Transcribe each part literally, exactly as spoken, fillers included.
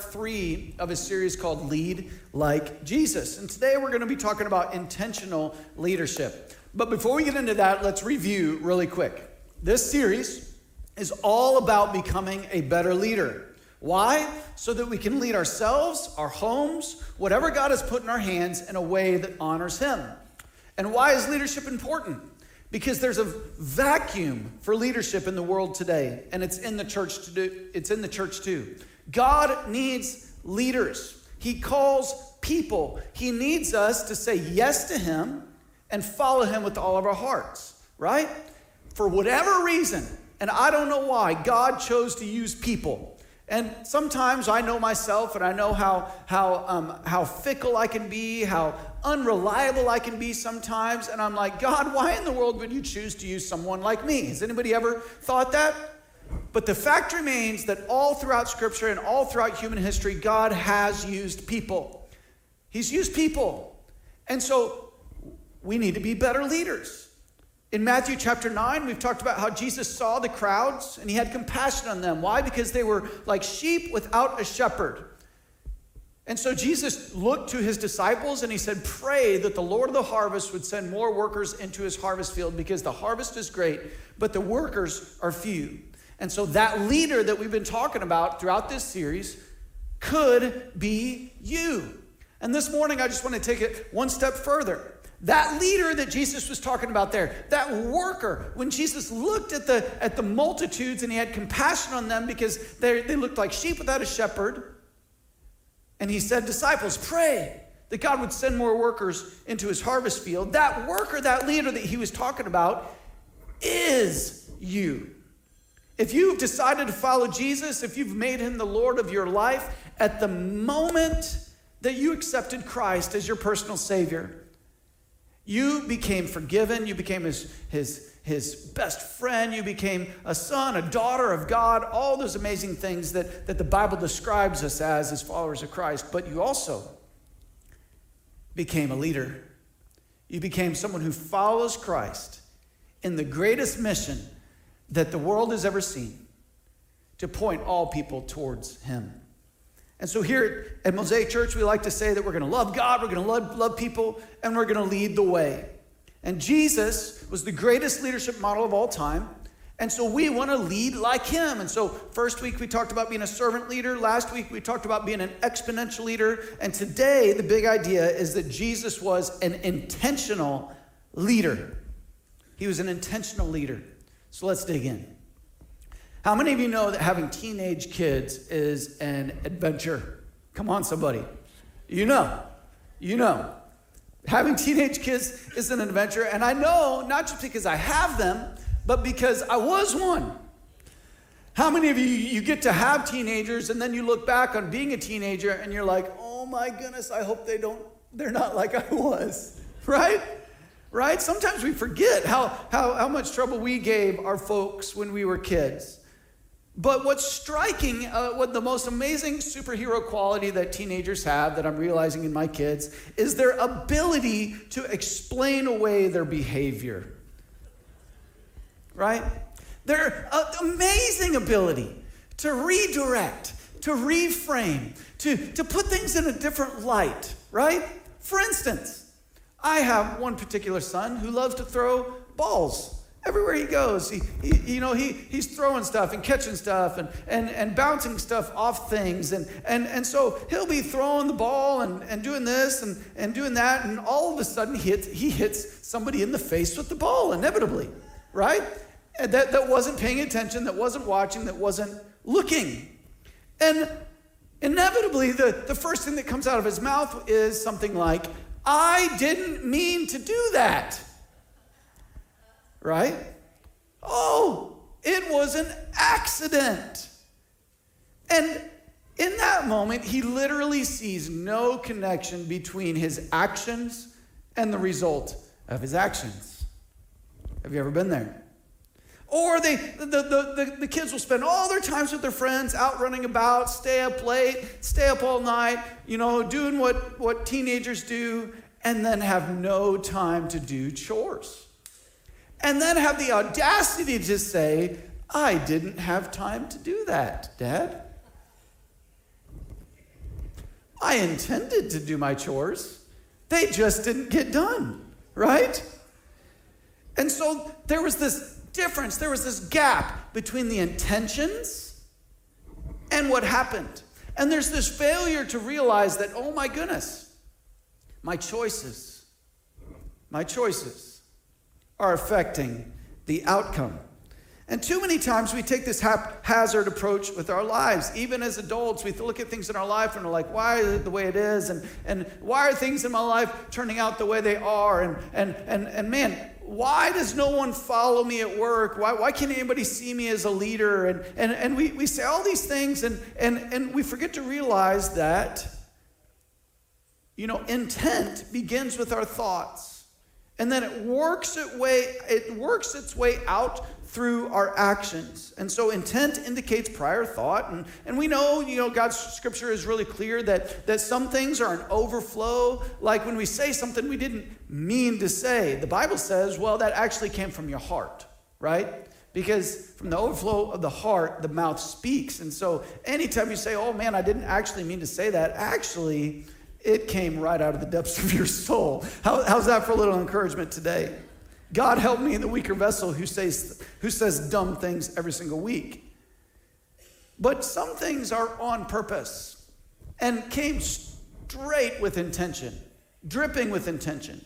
part three of a series called Lead Like Jesus. And today we're going to be talking about intentional leadership. But before we get into that, let's review really quick. This series is all about becoming a better leader. Why? So that we can lead ourselves, our homes, whatever God has put in our hands in a way that honors Him. And why is leadership important? Because there's a vacuum for leadership in the world today, and it's in the church to do, it's in the church too. God needs leaders. He calls people. He needs us to say yes to Him and follow Him with all of our hearts, right? For whatever reason, and I don't know why, God chose to use people. And sometimes I know myself, and I know how how um, how fickle I can be, how unreliable I can be sometimes. And I'm like, God, why in the world would you choose to use someone like me? Has anybody ever thought that? But the fact remains that all throughout Scripture and all throughout human history, God has used people. He's used people. And so we need to be better leaders. In Matthew chapter nine, we've talked about how Jesus saw the crowds and He had compassion on them. Why? Because they were like sheep without a shepherd. And so Jesus looked to His disciples and He said, pray that the Lord of the harvest would send more workers into His harvest field, because the harvest is great, but the workers are few. And so that leader that we've been talking about throughout this series could be you. And this morning, I just want to take it one step further. That leader that Jesus was talking about there, that worker, when Jesus looked at the at the multitudes and He had compassion on them because they, they looked like sheep without a shepherd, and He said, disciples, pray that God would send more workers into His harvest field. That worker, that leader that He was talking about is you. If you've decided to follow Jesus, if you've made Him the Lord of your life, at the moment that you accepted Christ as your personal Savior, you became forgiven. You became his, his, his best friend. You became a son, a daughter of God. All those amazing things that, that the Bible describes us as, as followers of Christ. But you also became a leader. You became someone who follows Christ in the greatest mission that the world has ever seen, to point all people towards Him. And so here at Mosaic Church, we like to say that we're going to love God, we're going to love, love people, and we're going to lead the way. And Jesus was the greatest leadership model of all time. And so we want to lead like Him. And so first week, we talked about being a servant leader. Last week, we talked about being an exponential leader. And today, the big idea is that Jesus was an intentional leader. He was an intentional leader. So let's dig in. How many of you know that having teenage kids is an adventure? Come on, somebody. You know. You know. Having teenage kids is an adventure. And I know, not just because I have them, but because I was one. How many of you, you get to have teenagers, and then you look back on being a teenager, and you're like, oh my goodness, I hope they don't, they're not like I was. Right? Right? Sometimes we forget how, how, how much trouble we gave our folks when we were kids. But what's striking, uh, what the most amazing superhero quality that teenagers have that I'm realizing in my kids is their ability to explain away their behavior, right? Their uh, amazing ability to redirect, to reframe, to, to put things in a different light, right? For instance, I have one particular son who loves to throw balls. Everywhere he goes, he, he you know, he he's throwing stuff and catching stuff and and, and bouncing stuff off things. And and, and so he'll be throwing the ball and, and doing this and, and doing that. And all of a sudden he hits, he hits somebody in the face with the ball, inevitably, right? And that, that wasn't paying attention, that wasn't watching, that wasn't looking. And inevitably, the, the first thing that comes out of his mouth is something like, I didn't mean to do that. Right? Oh, it was an accident. And in that moment, he literally sees no connection between his actions and the result of his actions. Have you ever been there? Or they, the, the, the, the kids will spend all their times with their friends out running about, stay up late, stay up all night, you know, doing what, what teenagers do, and then have no time to do chores. And then have the audacity to say, I didn't have time to do that, Dad. I intended to do my chores. They just didn't get done, right? And so there was this difference. There was this gap between the intentions and what happened. And there's this failure to realize that, oh my goodness, my choices, my choices are affecting the outcome. And too many times we take this haphazard approach with our lives. Even as adults, we look at things in our life and we're like, why is it the way it is? And, and why are things in my life turning out the way they are? And, and, and, and man, why does no one follow me at work? Why, why can't anybody see me as a leader? And, and, and we, we say all these things and, and, and we forget to realize that, you know, intent begins with our thoughts. And then it works it way, it works its way out through our actions. And so intent indicates prior thought. And, and we know, you know, God's scripture is really clear that, that some things are an overflow. Like when we say something we didn't mean to say, the Bible says, well, that actually came from your heart, right? Because from the overflow of the heart, the mouth speaks. And so anytime you say, oh man, I didn't actually mean to say that, actually, it came right out of the depths of your soul. How, how's that for a little encouragement today? God help me in the weaker vessel who says who says dumb things every single week. But some things are on purpose and came straight with intention, dripping with intention.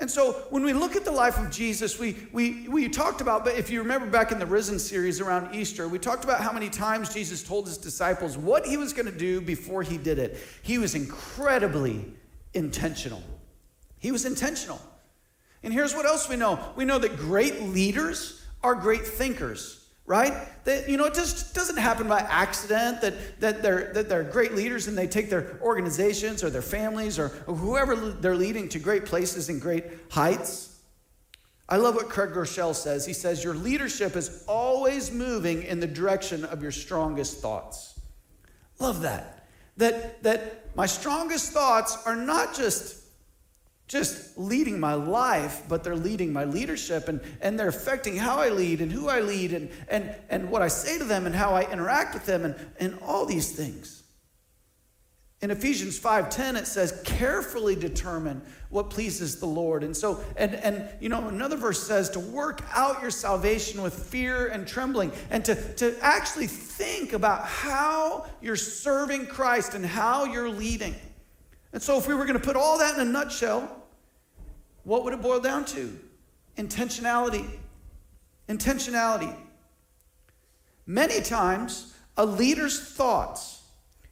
And so when we look at the life of Jesus, we we we talked about, but if you remember back in the Risen series around Easter, we talked about how many times Jesus told his disciples what he was going to do before he did it. He was incredibly intentional. He was intentional. And here's what else we know. We know that great leaders are great thinkers, right? That, you know, it just doesn't happen by accident that, that, they're, that they're great leaders and they take their organizations or their families or whoever they're leading to great places and great heights. I love what Craig Groeschel says. He says, your leadership is always moving in the direction of your strongest thoughts. Love that. That, that my strongest thoughts are not just just leading my life, but they're leading my leadership, and, and they're affecting how I lead and who I lead and, and, and what I say to them and how I interact with them and, and all these things. In Ephesians five ten, it says, carefully determine what pleases the Lord. And so, and, and you know, another verse says to work out your salvation with fear and trembling, and to, to actually think about how you're serving Christ and how you're leading. And so if we were going to put all that in a nutshell, what would it boil down to? Intentionality. Intentionality. Many times, a leader's thoughts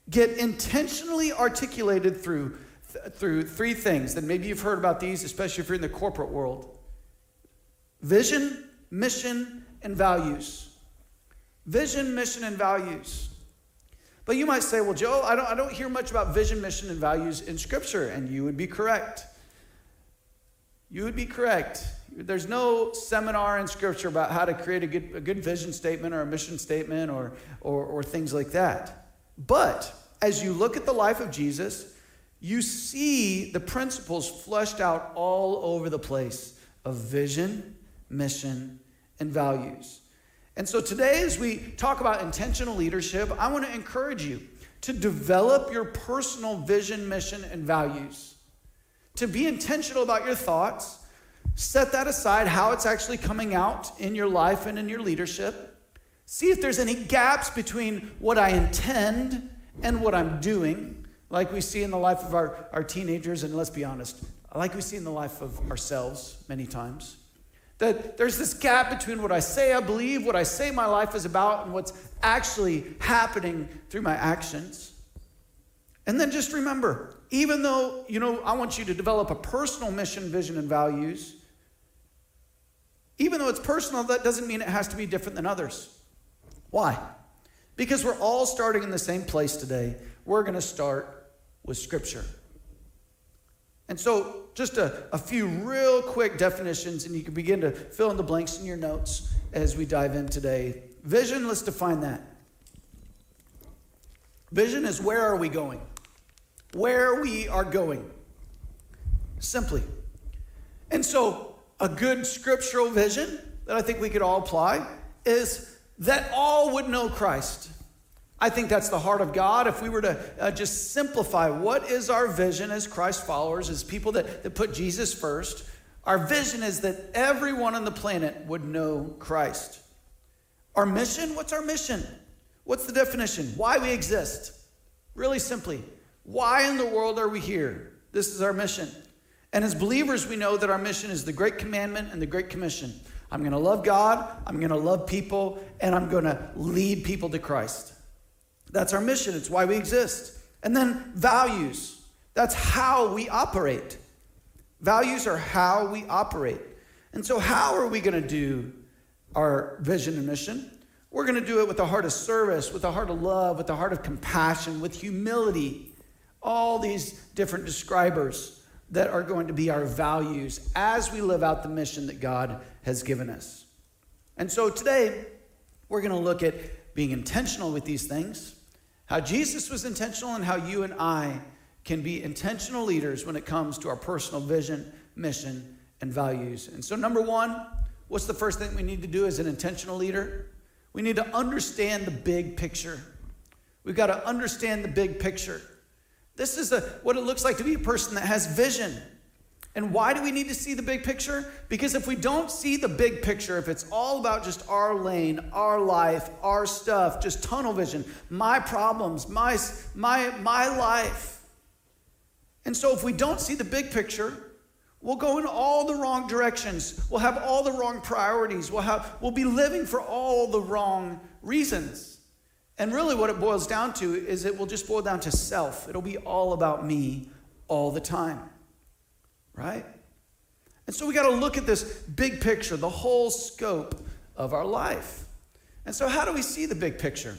get intentionally articulated through, th- through three things. And maybe you've heard about these, especially if you're in the corporate world. Vision, mission, and values. Vision, mission, and values. But you might say, well, Joe, I don't, I don't hear much about vision, mission, and values in Scripture. And you would be correct. You would be correct. There's no seminar in Scripture about how to create a good, a good vision statement or a mission statement or, or, or things like that. But as you look at the life of Jesus, you see the principles fleshed out all over the place of vision, mission, and values. And so today, as we talk about intentional leadership, I want to encourage you to develop your personal vision, mission, and values. To be intentional about your thoughts. Set that aside, how it's actually coming out in your life and in your leadership. See if there's any gaps between what I intend and what I'm doing, like we see in the life of our, our teenagers, and let's be honest, like we see in the life of ourselves many times. That there's this gap between what I say I believe, what I say my life is about, and what's actually happening through my actions. And then just remember, even though, you know, I want you to develop a personal mission, vision, and values, even though it's personal, that doesn't mean it has to be different than others. Why? Because we're all starting in the same place today. We're going to start with Scripture. And so just a, a few real quick definitions, and you can begin to fill in the blanks in your notes as we dive in today. Vision, let's define that. Vision is where are we going? Where we are going. Simply. And so a good scriptural vision that I think we could all apply is that all would know Christ. I think that's the heart of God. If we were to uh, just simplify, what is our vision as Christ followers, as people that, that put Jesus first? Our vision is that everyone on the planet would know Christ. Our mission, what's our mission? What's the definition? Why we exist? Really simply, why in the world are we here? This is our mission. And as believers, we know that our mission is the Great Commandment and the Great Commission. I'm going to love God, I'm going to love people, and I'm going to lead people to Christ. That's our mission. It's why we exist. And then values. That's how we operate. Values are how we operate. And so how are we going to do our vision and mission? We're going to do it with a heart of service, with a heart of love, with a heart of compassion, with humility. All these different describers that are going to be our values as we live out the mission that God has given us. And so today, we're going to look at being intentional with these things, how Jesus was intentional, and how you and I can be intentional leaders when it comes to our personal vision, mission, and values. And so number one, what's the first thing we need to do as an intentional leader? We need to understand the big picture. We've got to understand the big picture. This is a, what it looks like to be a person that has vision. And why do we need to see the big picture? Because if we don't see the big picture, if it's all about just our lane, our life, our stuff, just tunnel vision, my problems, my, my, my life. And so if we don't see the big picture, we'll go in all the wrong directions. We'll have all the wrong priorities. We'll have, we'll be living for all the wrong reasons. And really what it boils down to is it will just boil down to self. It'll be all about me all the time. Right? And so we got to look at this big picture, the whole scope of our life. And so how do we see the big picture?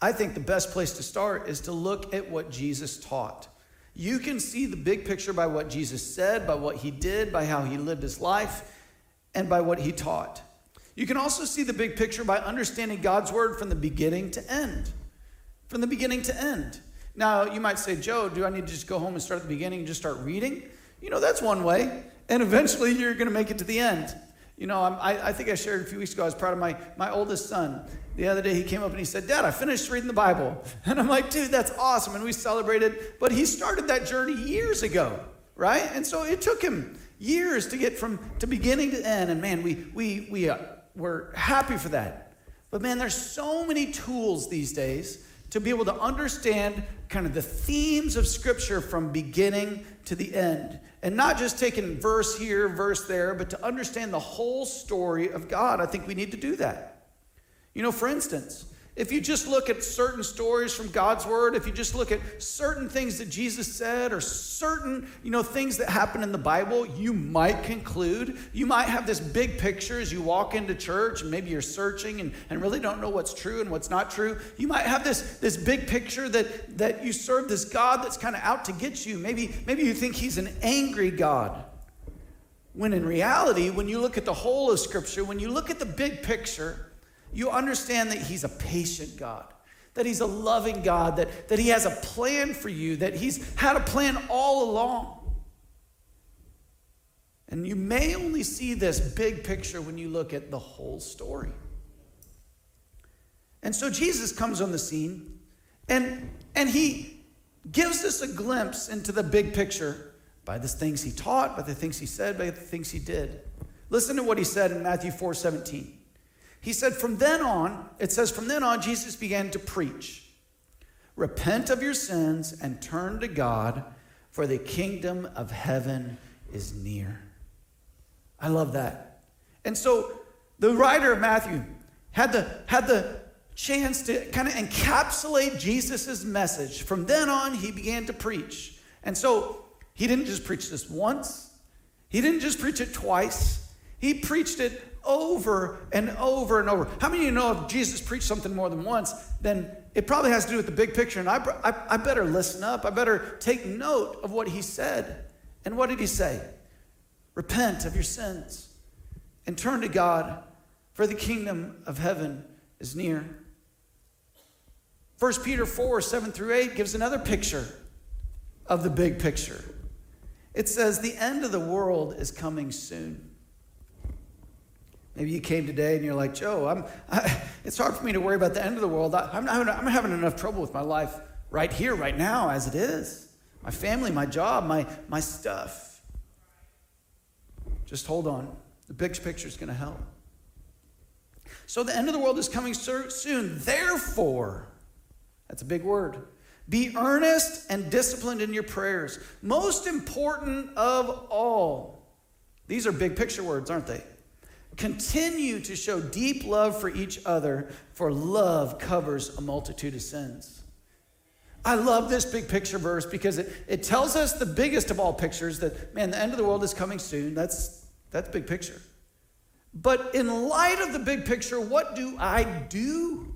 I think the best place to start is to look at what Jesus taught. You can see the big picture by what Jesus said, by what he did, by how he lived his life, and by what he taught. You can also see the big picture by understanding God's word from the beginning to end. From the beginning to end. Now, you might say, Joe, do I need to just go home and start at the beginning and just start reading? You know, that's one way. And eventually you're going to make it to the end. You know, I'm, I, I think I shared a few weeks ago, I was proud of my, my oldest son. The other day he came up and he said, Dad, I finished reading the Bible. And I'm like, dude, that's awesome. And we celebrated. But he started that journey years ago, right? And so it took him years to get from to beginning to end. And man, we, we, we, uh, we're happy for that. But man, there's so many tools these days to be able to understand kind of the themes of Scripture from beginning to the end. And not just taking verse here, verse there, but to understand the whole story of God. I think we need to do that. You know, for instance, if you just look at certain stories from God's Word, if you just look at certain things that Jesus said or certain, you know, things that happen in the Bible, you might conclude, you might have this big picture as you walk into church and maybe you're searching and, and really don't know what's true and what's not true. You might have this, this big picture that, that you serve this God that's kind of out to get you. Maybe, maybe you think he's an angry God. When in reality, when you look at the whole of Scripture, when you look at the big picture, you understand that he's a patient God, that he's a loving God, that, that he has a plan for you, that he's had a plan all along. And you may only see this big picture when you look at the whole story. And so Jesus comes on the scene, and, and he gives us a glimpse into the big picture by the things he taught, by the things he said, by the things he did. Listen to what he said in Matthew four seventeen. He said, from then on, it says, from then on, Jesus began to preach. Repent of your sins and turn to God, for the kingdom of heaven is near. I love that. And so the writer of Matthew had the, had the chance to kind of encapsulate Jesus's message. From then on, he began to preach. And so he didn't just preach this once. He didn't just preach it twice. He preached it over and over and over. How many of you know if Jesus preached something more than once, then it probably has to do with the big picture. And I, I, I better listen up. I better take note of what he said. And what did he say? Repent of your sins and turn to God, for the kingdom of heaven is near. First Peter four, seven through eight gives another picture of the big picture. It says, the end of the world is coming soon. Maybe you came today and you're like, Joe, I'm, I, it's hard for me to worry about the end of the world. I, I'm, not, I'm having enough trouble with my life right here, right now, as it is. My family, my job, my, my stuff. Just hold on. The big picture is going to help. So the end of the world is coming soon. Therefore, that's a big word. Be earnest and disciplined in your prayers. Most important of all. These are big picture words, aren't they? Continue to show deep love for each other, for love covers a multitude of sins. I love this big picture verse because it, it tells us the biggest of all pictures that, man, the end of the world is coming soon. That's, that's big picture. But in light of the big picture, what do I do?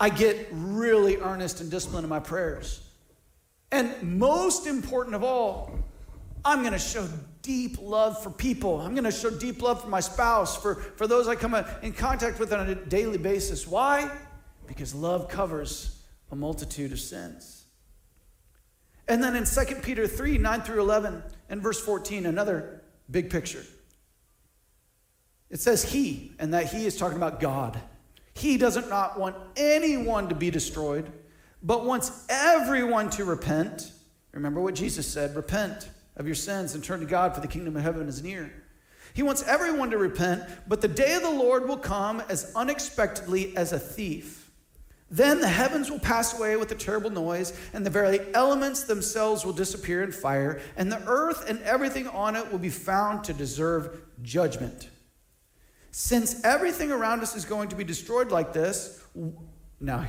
I get really earnest and disciplined in my prayers. And most important of all, I'm going to show deep love for people. I'm going to show deep love for my spouse, for, for those I come in contact with on a daily basis. Why? Because love covers a multitude of sins. And then in Second Peter three, nine through eleven, and verse fourteen, another big picture. It says he, and that he is talking about God. He doesn't not want anyone to be destroyed, but wants everyone to repent. Remember what Jesus said, repent of your sins and turn to God, for the kingdom of heaven is near. He wants everyone to repent, but the day of the Lord will come as unexpectedly as a thief. Then the heavens will pass away with a terrible noise, and the very elements themselves will disappear in fire, and the earth and everything on it will be found to deserve judgment. Since everything around us is going to be destroyed like this, now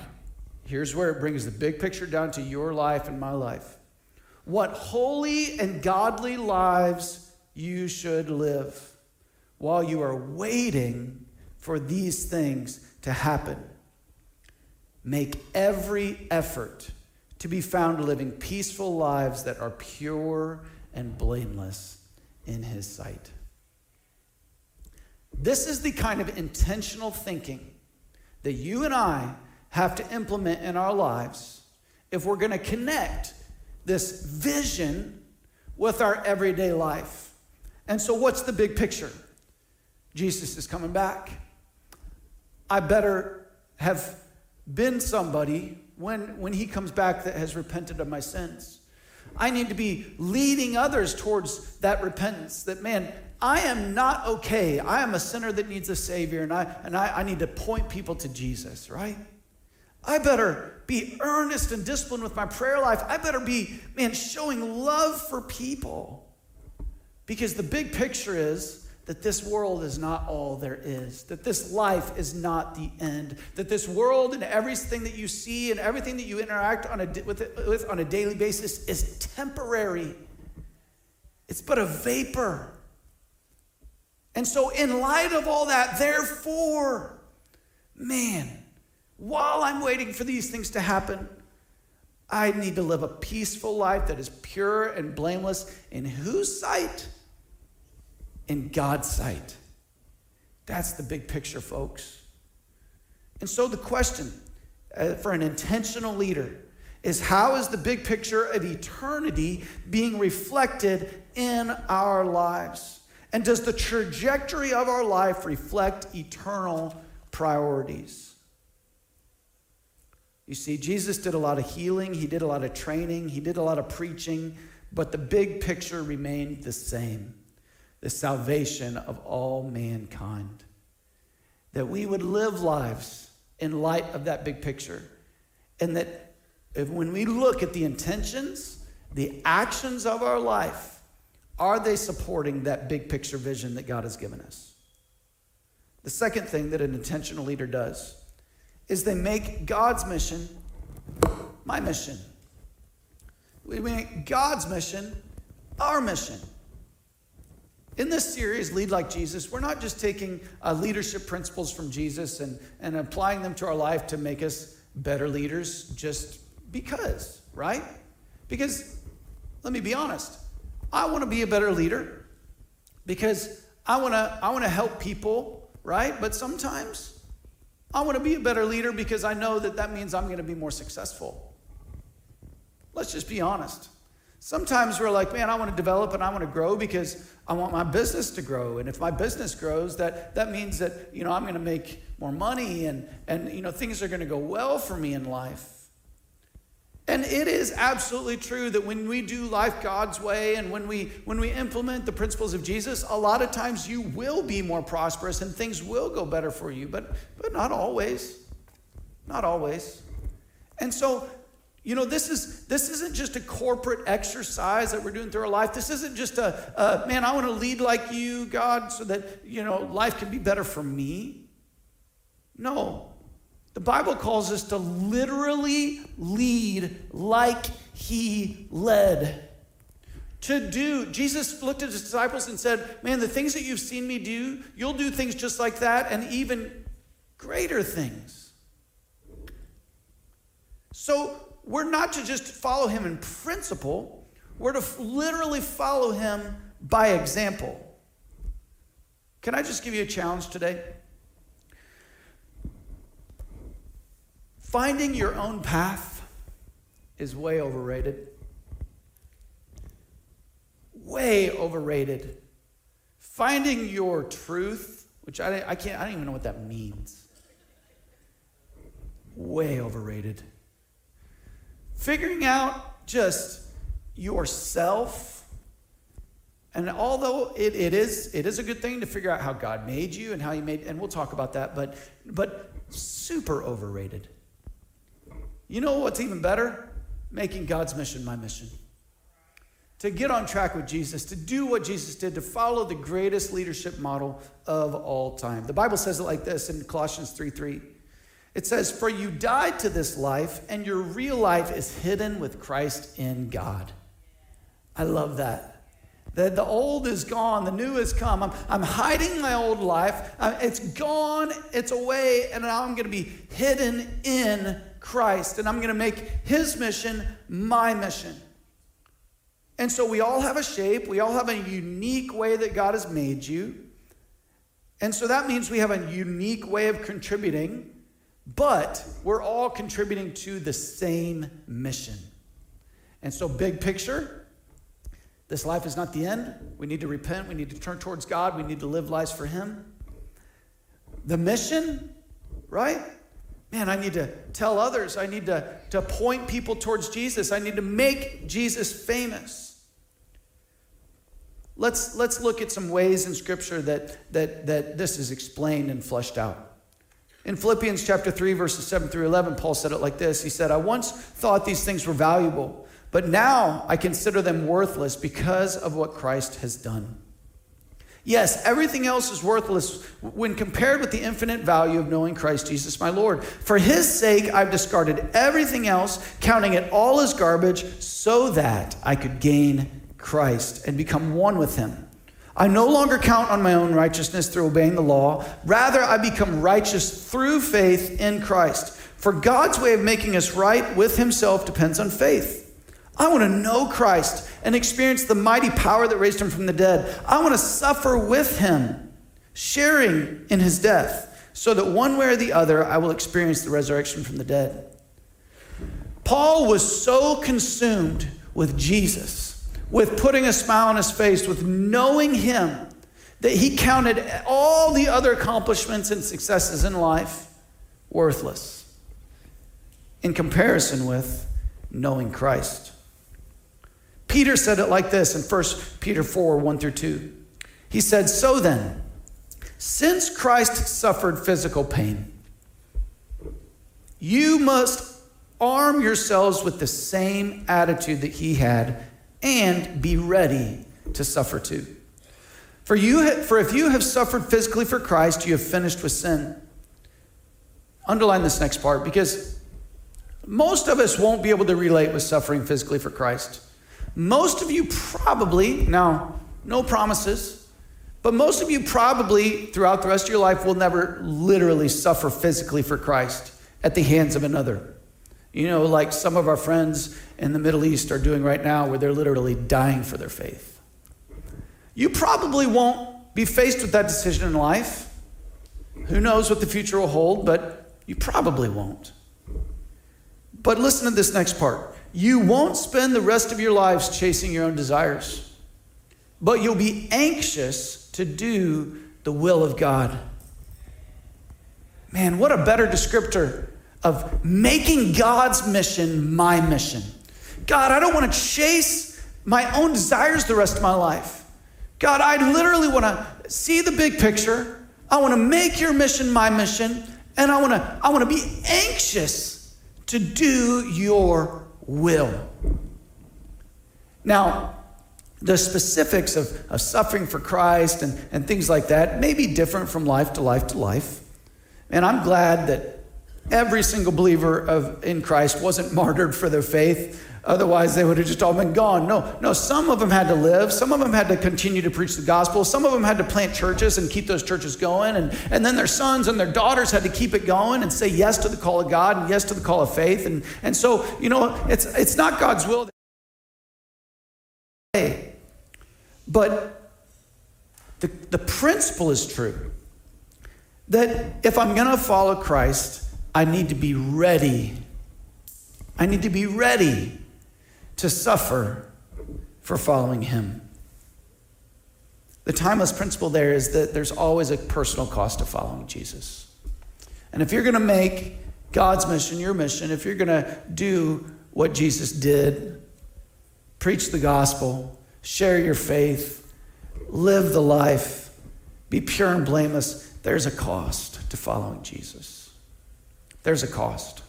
here's where it brings the big picture down to your life and my life. What holy and godly lives you should live while you are waiting for these things to happen. Make every effort to be found living peaceful lives that are pure and blameless in his sight. This is the kind of intentional thinking that you and I have to implement in our lives if we're going to connect this vision with our everyday life. And so what's the big picture? Jesus is coming back. I better have been somebody when, when he comes back that has repented of my sins. I need to be leading others towards that repentance, that, man, I am not okay. I am a sinner that needs a savior, and I and I, I need to point people to Jesus, right? I better be earnest and disciplined with my prayer life. I better be, man, showing love for people. Because the big picture is that this world is not all there is, that this life is not the end, that this world and everything that you see and everything that you interact on a, with, with on a daily basis is temporary. It's but a vapor. And so in light of all that, therefore, man, while I'm waiting for these things to happen, I need to live a peaceful life that is pure and blameless. In whose sight? In God's sight. That's the big picture, folks. And so the question for an intentional leader is, how is the big picture of eternity being reflected in our lives? And does the trajectory of our life reflect eternal priorities? You see, Jesus did a lot of healing. He did a lot of training. He did a lot of preaching. But the big picture remained the same. The salvation of all mankind. That we would live lives in light of that big picture. And that if, when we look at the intentions, the actions of our life, are they supporting that big picture vision that God has given us? The second thing that an intentional leader does is they make God's mission my mission. We make God's mission our mission. In this series, Lead Like Jesus, we're not just taking uh, leadership principles from Jesus and, and applying them to our life to make us better leaders just because, right? Because, let me be honest, I want to be a better leader because I want to I want to help people, right? But sometimes I want to be a better leader because I know that that means I'm going to be more successful. Let's just be honest. Sometimes we're like, man, I want to develop and I want to grow because I want my business to grow. And if my business grows, that, that means that, you know, I'm going to make more money and, and, you know, things are going to go well for me in life. And it is absolutely true that when we do life God's way and when we when we implement the principles of Jesus, a lot of times you will be more prosperous and things will go better for you, but but not always. Not always. And so, you know, this is this isn't just a corporate exercise that we're doing through our life. This isn't just a, a man, I want to lead like you, God, so that, you know, life can be better for me. No. The Bible calls us to literally lead like he led. To do, Jesus looked at his disciples and said, man, the things that you've seen me do, you'll do things just like that and even greater things. So we're not to just follow him in principle. We're to literally follow him by example. Can I just give you a challenge today? Finding your own path is way overrated. Way overrated. Finding your truth, which I, I can't, I don't even know what that means. Way overrated. Figuring out just yourself. And although it, it is it is a good thing to figure out how God made you and how he made, and we'll talk about that, but but super overrated. You know what's even better? Making God's mission my mission. To get on track with Jesus, to do what Jesus did, to follow the greatest leadership model of all time. The Bible says it like this in Colossians three three. It says, "For you died to this life, and your real life is hidden with Christ in God." I love that. That the old is gone, the new has come. I'm, I'm hiding my old life. It's gone, it's away, and now I'm going to be hidden in Christ, and I'm going to make his mission my mission. And so we all have a shape. We all have a unique way that God has made you. And so that means we have a unique way of contributing, but we're all contributing to the same mission. And so big picture, this life is not the end. We need to repent. We need to turn towards God. We need to live lives for him. The mission, right? Man, I need to tell others. I need to, to point people towards Jesus. I need to make Jesus famous. Let's, let's look at some ways in Scripture that, that, that this is explained and fleshed out. In Philippians chapter three, verses seven through eleven, Paul said it like this. He said, "I once thought these things were valuable, but now I consider them worthless because of what Christ has done. Yes, everything else is worthless when compared with the infinite value of knowing Christ Jesus, my Lord. For his sake, I've discarded everything else, counting it all as garbage, so that I could gain Christ and become one with him. I no longer count on my own righteousness through obeying the law. Rather, I become righteous through faith in Christ. For God's way of making us right with himself depends on faith. I want to know Christ and experience the mighty power that raised him from the dead. I want to suffer with him, sharing in his death, so that one way or the other, I will experience the resurrection from the dead." Paul was so consumed with Jesus, with putting a smile on his face, with knowing him, that he counted all the other accomplishments and successes in life worthless in comparison with knowing Christ. Peter said it like this in First Peter four, one through two. He said, "So then, since Christ suffered physical pain, you must arm yourselves with the same attitude that he had and be ready to suffer too. For you, ha- for if you have suffered physically for Christ, you have finished with sin." Underline this next part, because most of us won't be able to relate with suffering physically for Christ. Most of you probably, now, no promises, but most of you probably throughout the rest of your life will never literally suffer physically for Christ at the hands of another. You know, like some of our friends in the Middle East are doing right now, where they're literally dying for their faith. You probably won't be faced with that decision in life. Who knows what the future will hold, but you probably won't. But listen to this next part. You won't spend the rest of your lives chasing your own desires, but you'll be anxious to do the will of God. Man, what a better descriptor of making God's mission my mission. God, I don't want to chase my own desires the rest of my life. God, I literally want to see the big picture. I want to make your mission my mission. And I want to I want to be anxious to do your will. Now, the specifics of, of suffering for Christ and, and things like that may be different from life to life to life. And I'm glad that every single believer of in Christ wasn't martyred for their faith. Otherwise, they would have just all been gone. No, no, some of them had to live. Some of them had to continue to preach the gospel. Some of them had to plant churches and keep those churches going. And, and then their sons and their daughters had to keep it going and say yes to the call of God and yes to the call of faith. And, and so, you know, it's it's not God's will. But the, the principle is true. That if I'm going to follow Christ, I need to be ready. I need to be ready to suffer for following him. The timeless principle there is that there's always a personal cost to following Jesus. And if you're going to make God's mission your mission, if you're going to do what Jesus did, preach the gospel, share your faith, live the life, be pure and blameless, there's a cost to following Jesus. There's a cost.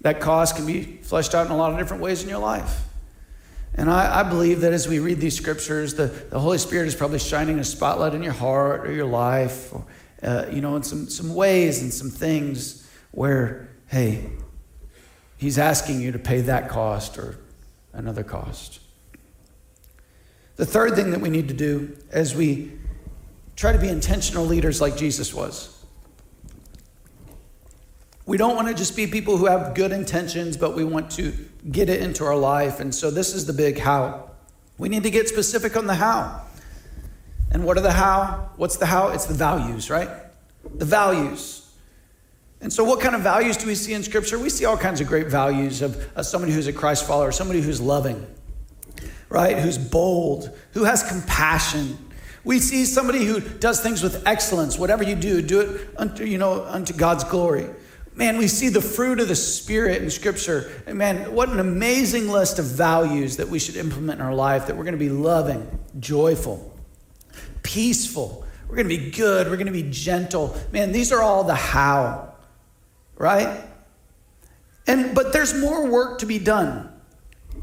That cost can be fleshed out in a lot of different ways in your life. And I, I believe that as we read these scriptures, the, the Holy Spirit is probably shining a spotlight in your heart or your life, or, uh, you know, in some, some ways and some things where, hey, he's asking you to pay that cost or another cost. The third thing that we need to do as we try to be intentional leaders like Jesus was. We don't want to just be people who have good intentions, but we want to get it into our life. And so this is the big how. We need to get specific on the how. And what are the how? What's the how? It's the values, right? The values. And so what kind of values do we see in Scripture? We see all kinds of great values of uh, somebody who's a Christ follower, somebody who's loving, right? Who's bold, who has compassion. We see somebody who does things with excellence. Whatever you do, do it unto, you know, unto God's glory. Man, we see the fruit of the Spirit in Scripture. And man, what an amazing list of values that we should implement in our life, that we're going to be loving, joyful, peaceful. We're going to be good. We're going to be gentle. Man, these are all the how, right? And but there's more work to be done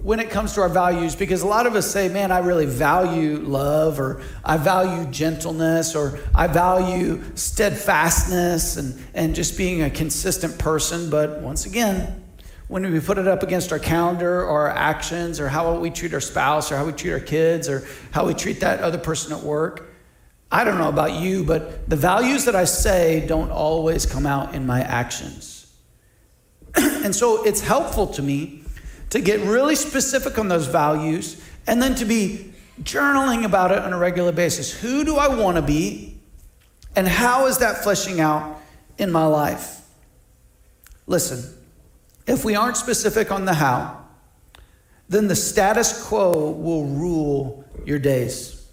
when it comes to our values, because a lot of us say, man, I really value love, or I value gentleness, or I value steadfastness and, and just being a consistent person. But once again, when we put it up against our calendar or our actions or how we treat our spouse or how we treat our kids or how we treat that other person at work, I don't know about you, but the values that I say don't always come out in my actions. And so it's helpful to me to get really specific on those values, and then to be journaling about it on a regular basis. Who do I want to be, and how is that fleshing out in my life? Listen, if we aren't specific on the how, then the status quo will rule your days.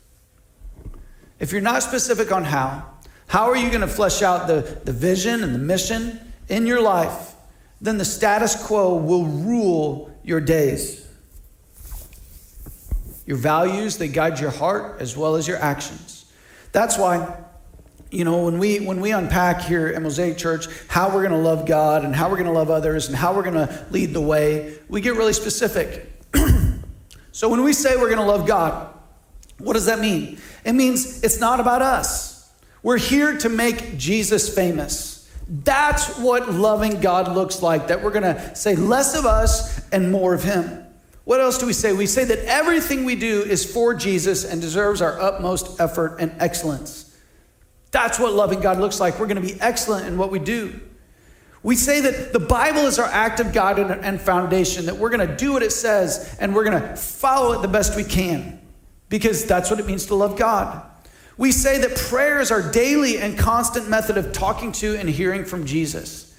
If you're not specific on how, how are you going to flesh out the, the vision and the mission in your life? Then the status quo will rule your days. Your values, they guide your heart as well as your actions. That's why, you know, when we when we unpack here at Mosaic Church how we're going to love God and how we're going to love others and how we're going to lead the way, we get really specific. So when we say we're going to love God, what does that mean? It means it's not about us. We're here to make Jesus famous. That's what loving God looks like, that we're going to say less of us and more of him. What else do we say? We say that everything we do is for Jesus and deserves our utmost effort and excellence. That's what loving God looks like. We're going to be excellent in what we do. We say that the Bible is our active guide and foundation, that we're going to do what it says and we're going to follow it the best we can, because that's what it means to love God. We say that prayer is our daily and constant method of talking to and hearing from Jesus.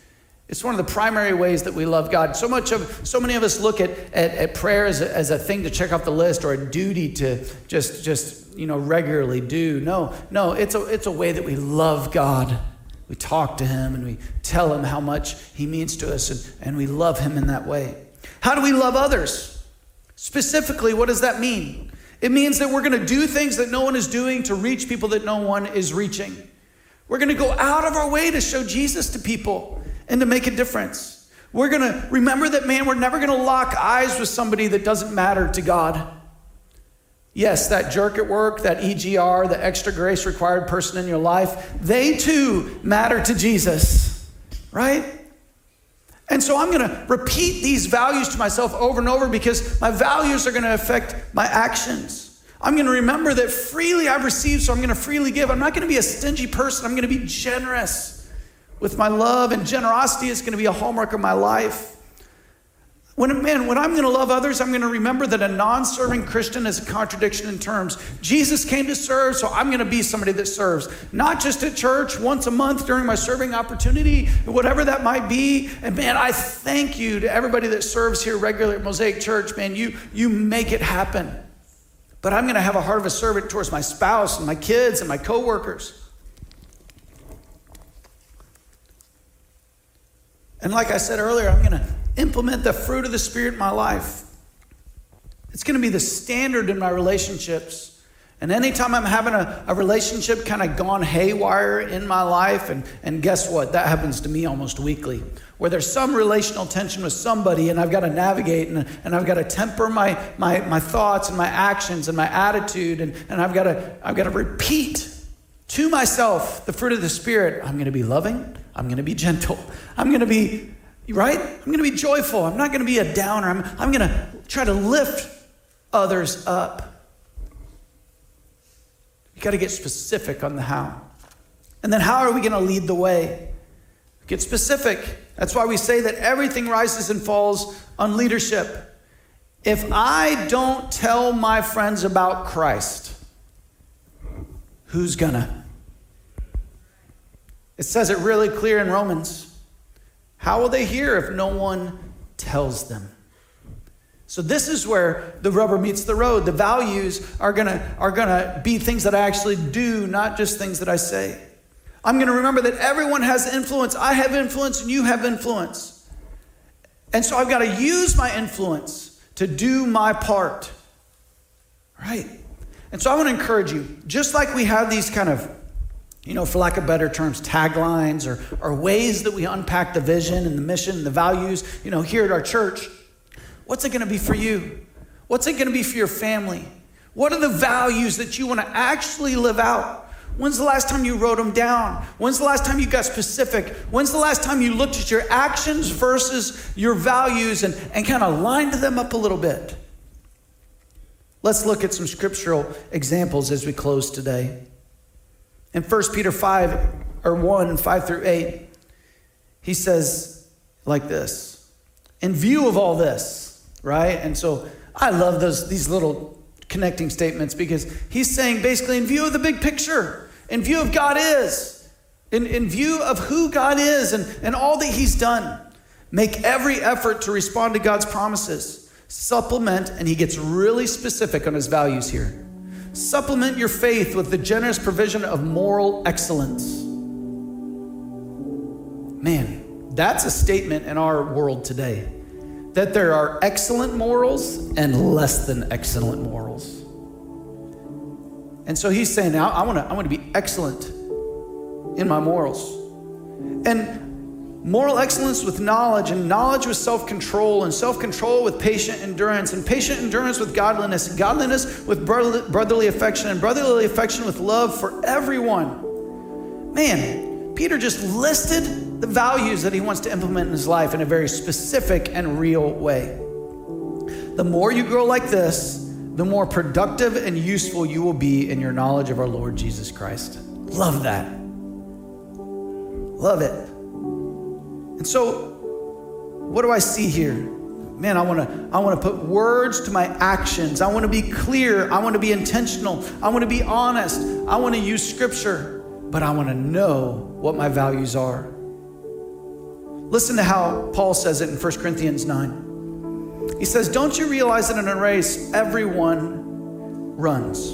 It's one of the primary ways that we love God. So much of, so many of us look at at, at prayer as a, as a thing to check off the list or a duty to just just you know regularly do. No, no, it's a it's a way that we love God. We talk to him and we tell him how much he means to us, and, and we love him in that way. How do we love others? Specifically, what does that mean? It means that we're going to do things that no one is doing to reach people that no one is reaching. We're going to go out of our way to show Jesus to people and to make a difference. We're going to remember that, man, we're never going to lock eyes with somebody that doesn't matter to God. Yes, that jerk at work, that E G R, the extra grace required person in your life, they too matter to Jesus, right? And so I'm going to repeat these values to myself over and over because my values are going to affect my actions. I'm going to remember that freely I've received, so I'm going to freely give. I'm not going to be a stingy person. I'm going to be generous with my love, and generosity is going to be a hallmark of my life. When, man, when I'm going to love others, I'm going to remember that a non-serving Christian is a contradiction in terms. Jesus came to serve, so I'm going to be somebody that serves. Not just at church, once a month during my serving opportunity, whatever that might be. And man, I thank you to everybody that serves here regularly at Mosaic Church. Man, you, you make it happen. But I'm going to have a heart of a servant towards my spouse and my kids and my coworkers. And like I said earlier, I'm going to implement the fruit of the Spirit in my life. It's going to be the standard in my relationships. And anytime I'm having a, a relationship kind of gone haywire in my life, and, and guess what? That happens to me almost weekly, where there's some relational tension with somebody and I've got to navigate and, and I've got to temper my, my, my thoughts and my actions and my attitude, and, and I've got to I've got to repeat to myself the fruit of the Spirit. I'm going to be loving. I'm going to be gentle. I'm going to be, right? I'm going to be joyful. I'm not going to be a downer. I'm, I'm going to try to lift others up. You got to get specific on the how. And then how are we going to lead the way? Get specific. That's why we say that everything rises and falls on leadership. If I don't tell my friends about Christ, who's gonna? It says it really clear in Romans. How will they hear if no one tells them? So this is where the rubber meets the road. The values are gonna, are gonna be things that I actually do, not just things that I say. I'm gonna remember that everyone has influence. I have influence and you have influence. And so I've gotta use my influence to do my part, right? And so I wanna encourage you, just like we have these kind of, you know, for lack of better terms, taglines or, or ways that we unpack the vision and the mission and the values, you know, here at our church. What's it going to be for you? What's it going to be for your family? What are the values that you want to actually live out? When's the last time you wrote them down? When's the last time you got specific? When's the last time you looked at your actions versus your values and, and kind of lined them up a little bit? Let's look at some scriptural examples as we close today. In First Peter five, or one, five through eight, he says like this, in view of all this, right? And so I love those these little connecting statements, because he's saying basically in view of the big picture, in view of God is, in, in view of who God is and, and all that he's done, make every effort to respond to God's promises. Supplement, and he gets really specific on his values here. Supplement your faith with the generous provision of moral excellence. Man, that's a statement in our world today. That there are excellent morals and less than excellent morals. And so he's saying, now I want to I want to be excellent in my morals. And moral excellence with knowledge, and knowledge with self-control, and self-control with patient endurance, and patient endurance with godliness, and godliness with brotherly affection, and brotherly affection with love for everyone. Man, Peter just listed the values that he wants to implement in his life in a very specific and real way. The more you grow like this, the more productive and useful you will be in your knowledge of our Lord Jesus Christ. Love that. Love it. And so, what do I see here? Man, I want to I want to put words to my actions. I want to be clear. I want to be intentional. I want to be honest. I want to use scripture, but I want to know what my values are. Listen to how Paul says it in First Corinthians nine. He says, don't you realize that in a race, everyone runs,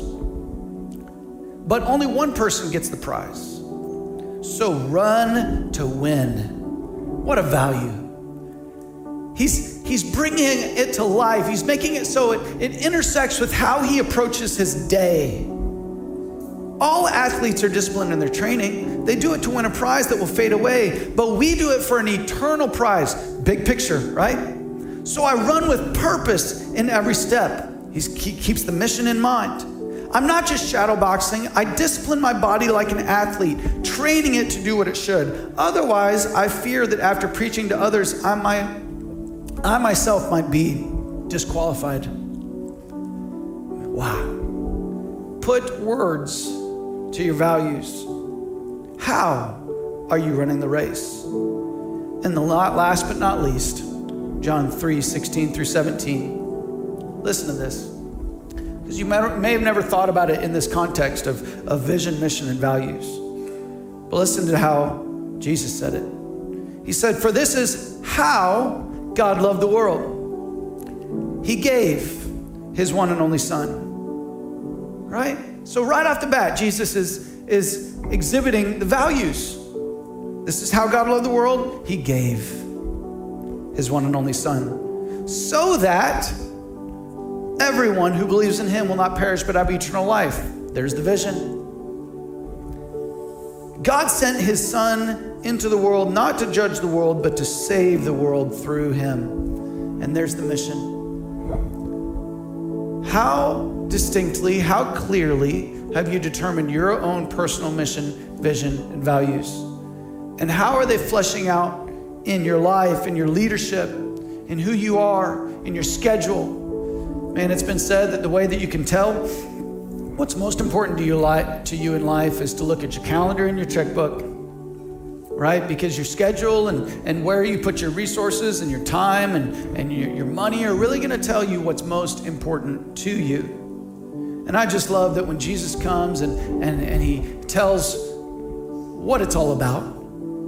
but only one person gets the prize. So run to win. What a value. He's, he's bringing it to life. He's making it so it, it intersects with how he approaches his day. All athletes are disciplined in their training. They do it to win a prize that will fade away, but we do it for an eternal prize. Big picture, right? So I run with purpose in every step. He's, he keeps the mission in mind. I'm not just shadow boxing. I discipline my body like an athlete, training it to do what it should. Otherwise, I fear that after preaching to others, I, might, I myself might be disqualified. Wow. Put words to your values. How are you running the race? And the last but not least, John three sixteen through seventeen. Listen to this. Because you may have never thought about it in this context of, of vision, mission, and values. But listen to how Jesus said it. He said, for this is how God loved the world. He gave his one and only son, right? So right off the bat, Jesus is, is exhibiting the values. This is how God loved the world. He gave his one and only son so that everyone who believes in him will not perish, but have eternal life. There's the vision. God sent his son into the world, not to judge the world, but to save the world through him. And there's the mission. How distinctly, how clearly have you determined your own personal mission, vision, and values? And how are they fleshing out in your life, in your leadership, in who you are, in your schedule? Man, it's been said that the way that you can tell what's most important to you, li- to you in life is to look at your calendar and your checkbook, right? Because your schedule and, and where you put your resources and your time and, and your, your money are really gonna tell you what's most important to you. And I just love that when Jesus comes and, and, and he tells what it's all about,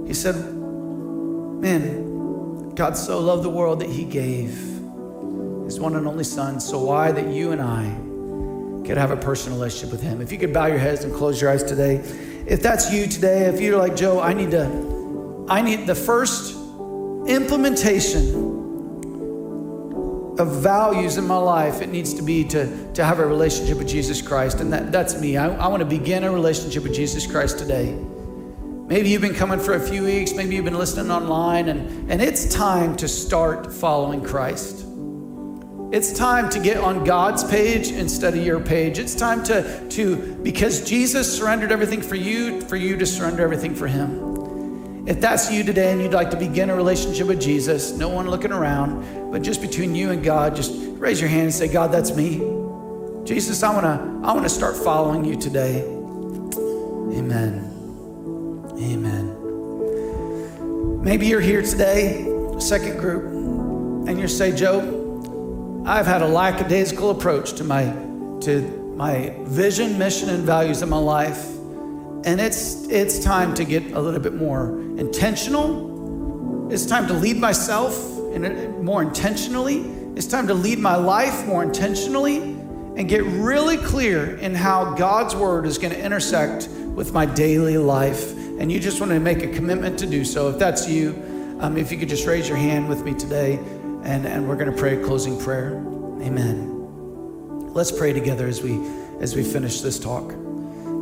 he said, man, God so loved the world that he gave his one and only son, so why that you and I could have a personal relationship with him. If you could bow your heads and close your eyes today. If that's you today, if you're like, Joe, I need to, I need the first implementation of values in my life, it needs to be to, to have a relationship with Jesus Christ. And that, that's me. I, I want to begin a relationship with Jesus Christ today. Maybe you've been coming for a few weeks, maybe you've been listening online, and, and it's time to start following Christ. It's time to get on God's page instead of your page. It's time to, to, because Jesus surrendered everything for you, for you to surrender everything for him. If that's you today and you'd like to begin a relationship with Jesus, no one looking around, but just between you and God, just raise your hand and say, God, that's me. Jesus, I wanna, I wanna start following you today. Amen. Amen. Maybe you're here today, second group, and you say, Joe, I've had a lackadaisical approach to my to my vision, mission, and values in my life. And it's it's time to get a little bit more intentional. It's time to lead myself in more intentionally. It's time to lead my life more intentionally and get really clear in how God's word is going to intersect with my daily life. And you just want to make a commitment to do so. If that's you, um, if you could just raise your hand with me today. And, and we're going to pray a closing prayer. Amen. Let's pray together as we as we finish this talk.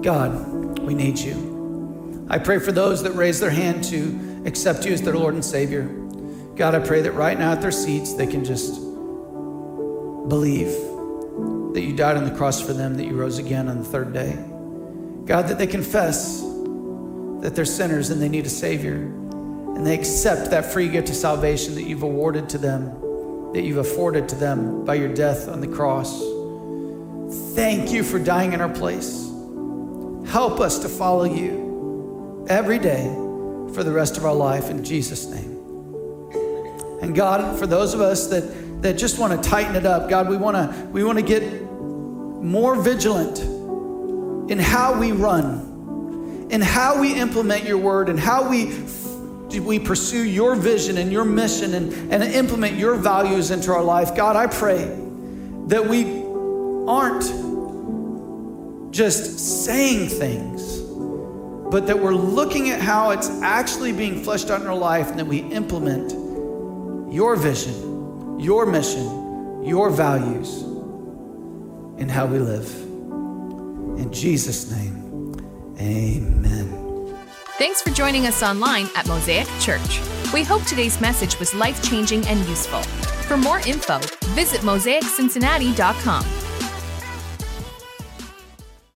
God, we need you. I pray for those that raise their hand to accept you as their Lord and Savior. God, I pray that right now at their seats, they can just believe that you died on the cross for them, that you rose again on the third day. God, that they confess that they're sinners and they need a Savior. And they accept that free gift of salvation that you've awarded to them, that you've afforded to them by your death on the cross. Thank you for dying in our place. Help us to follow you every day for the rest of our life in Jesus' name. And God, for those of us that, that just want to tighten it up, God, we want to we want to get more vigilant in how we run, in how we implement your word, and how we do we pursue your vision and your mission and, and implement your values into our life. God, I pray that we aren't just saying things, but that we're looking at how it's actually being fleshed out in our life and that we implement your vision, your mission, your values in how we live. In Jesus' name, amen. Thanks for joining us online at Mosaic Church. We hope today's message was life-changing and useful. For more info, visit mosaic cincinnati dot com.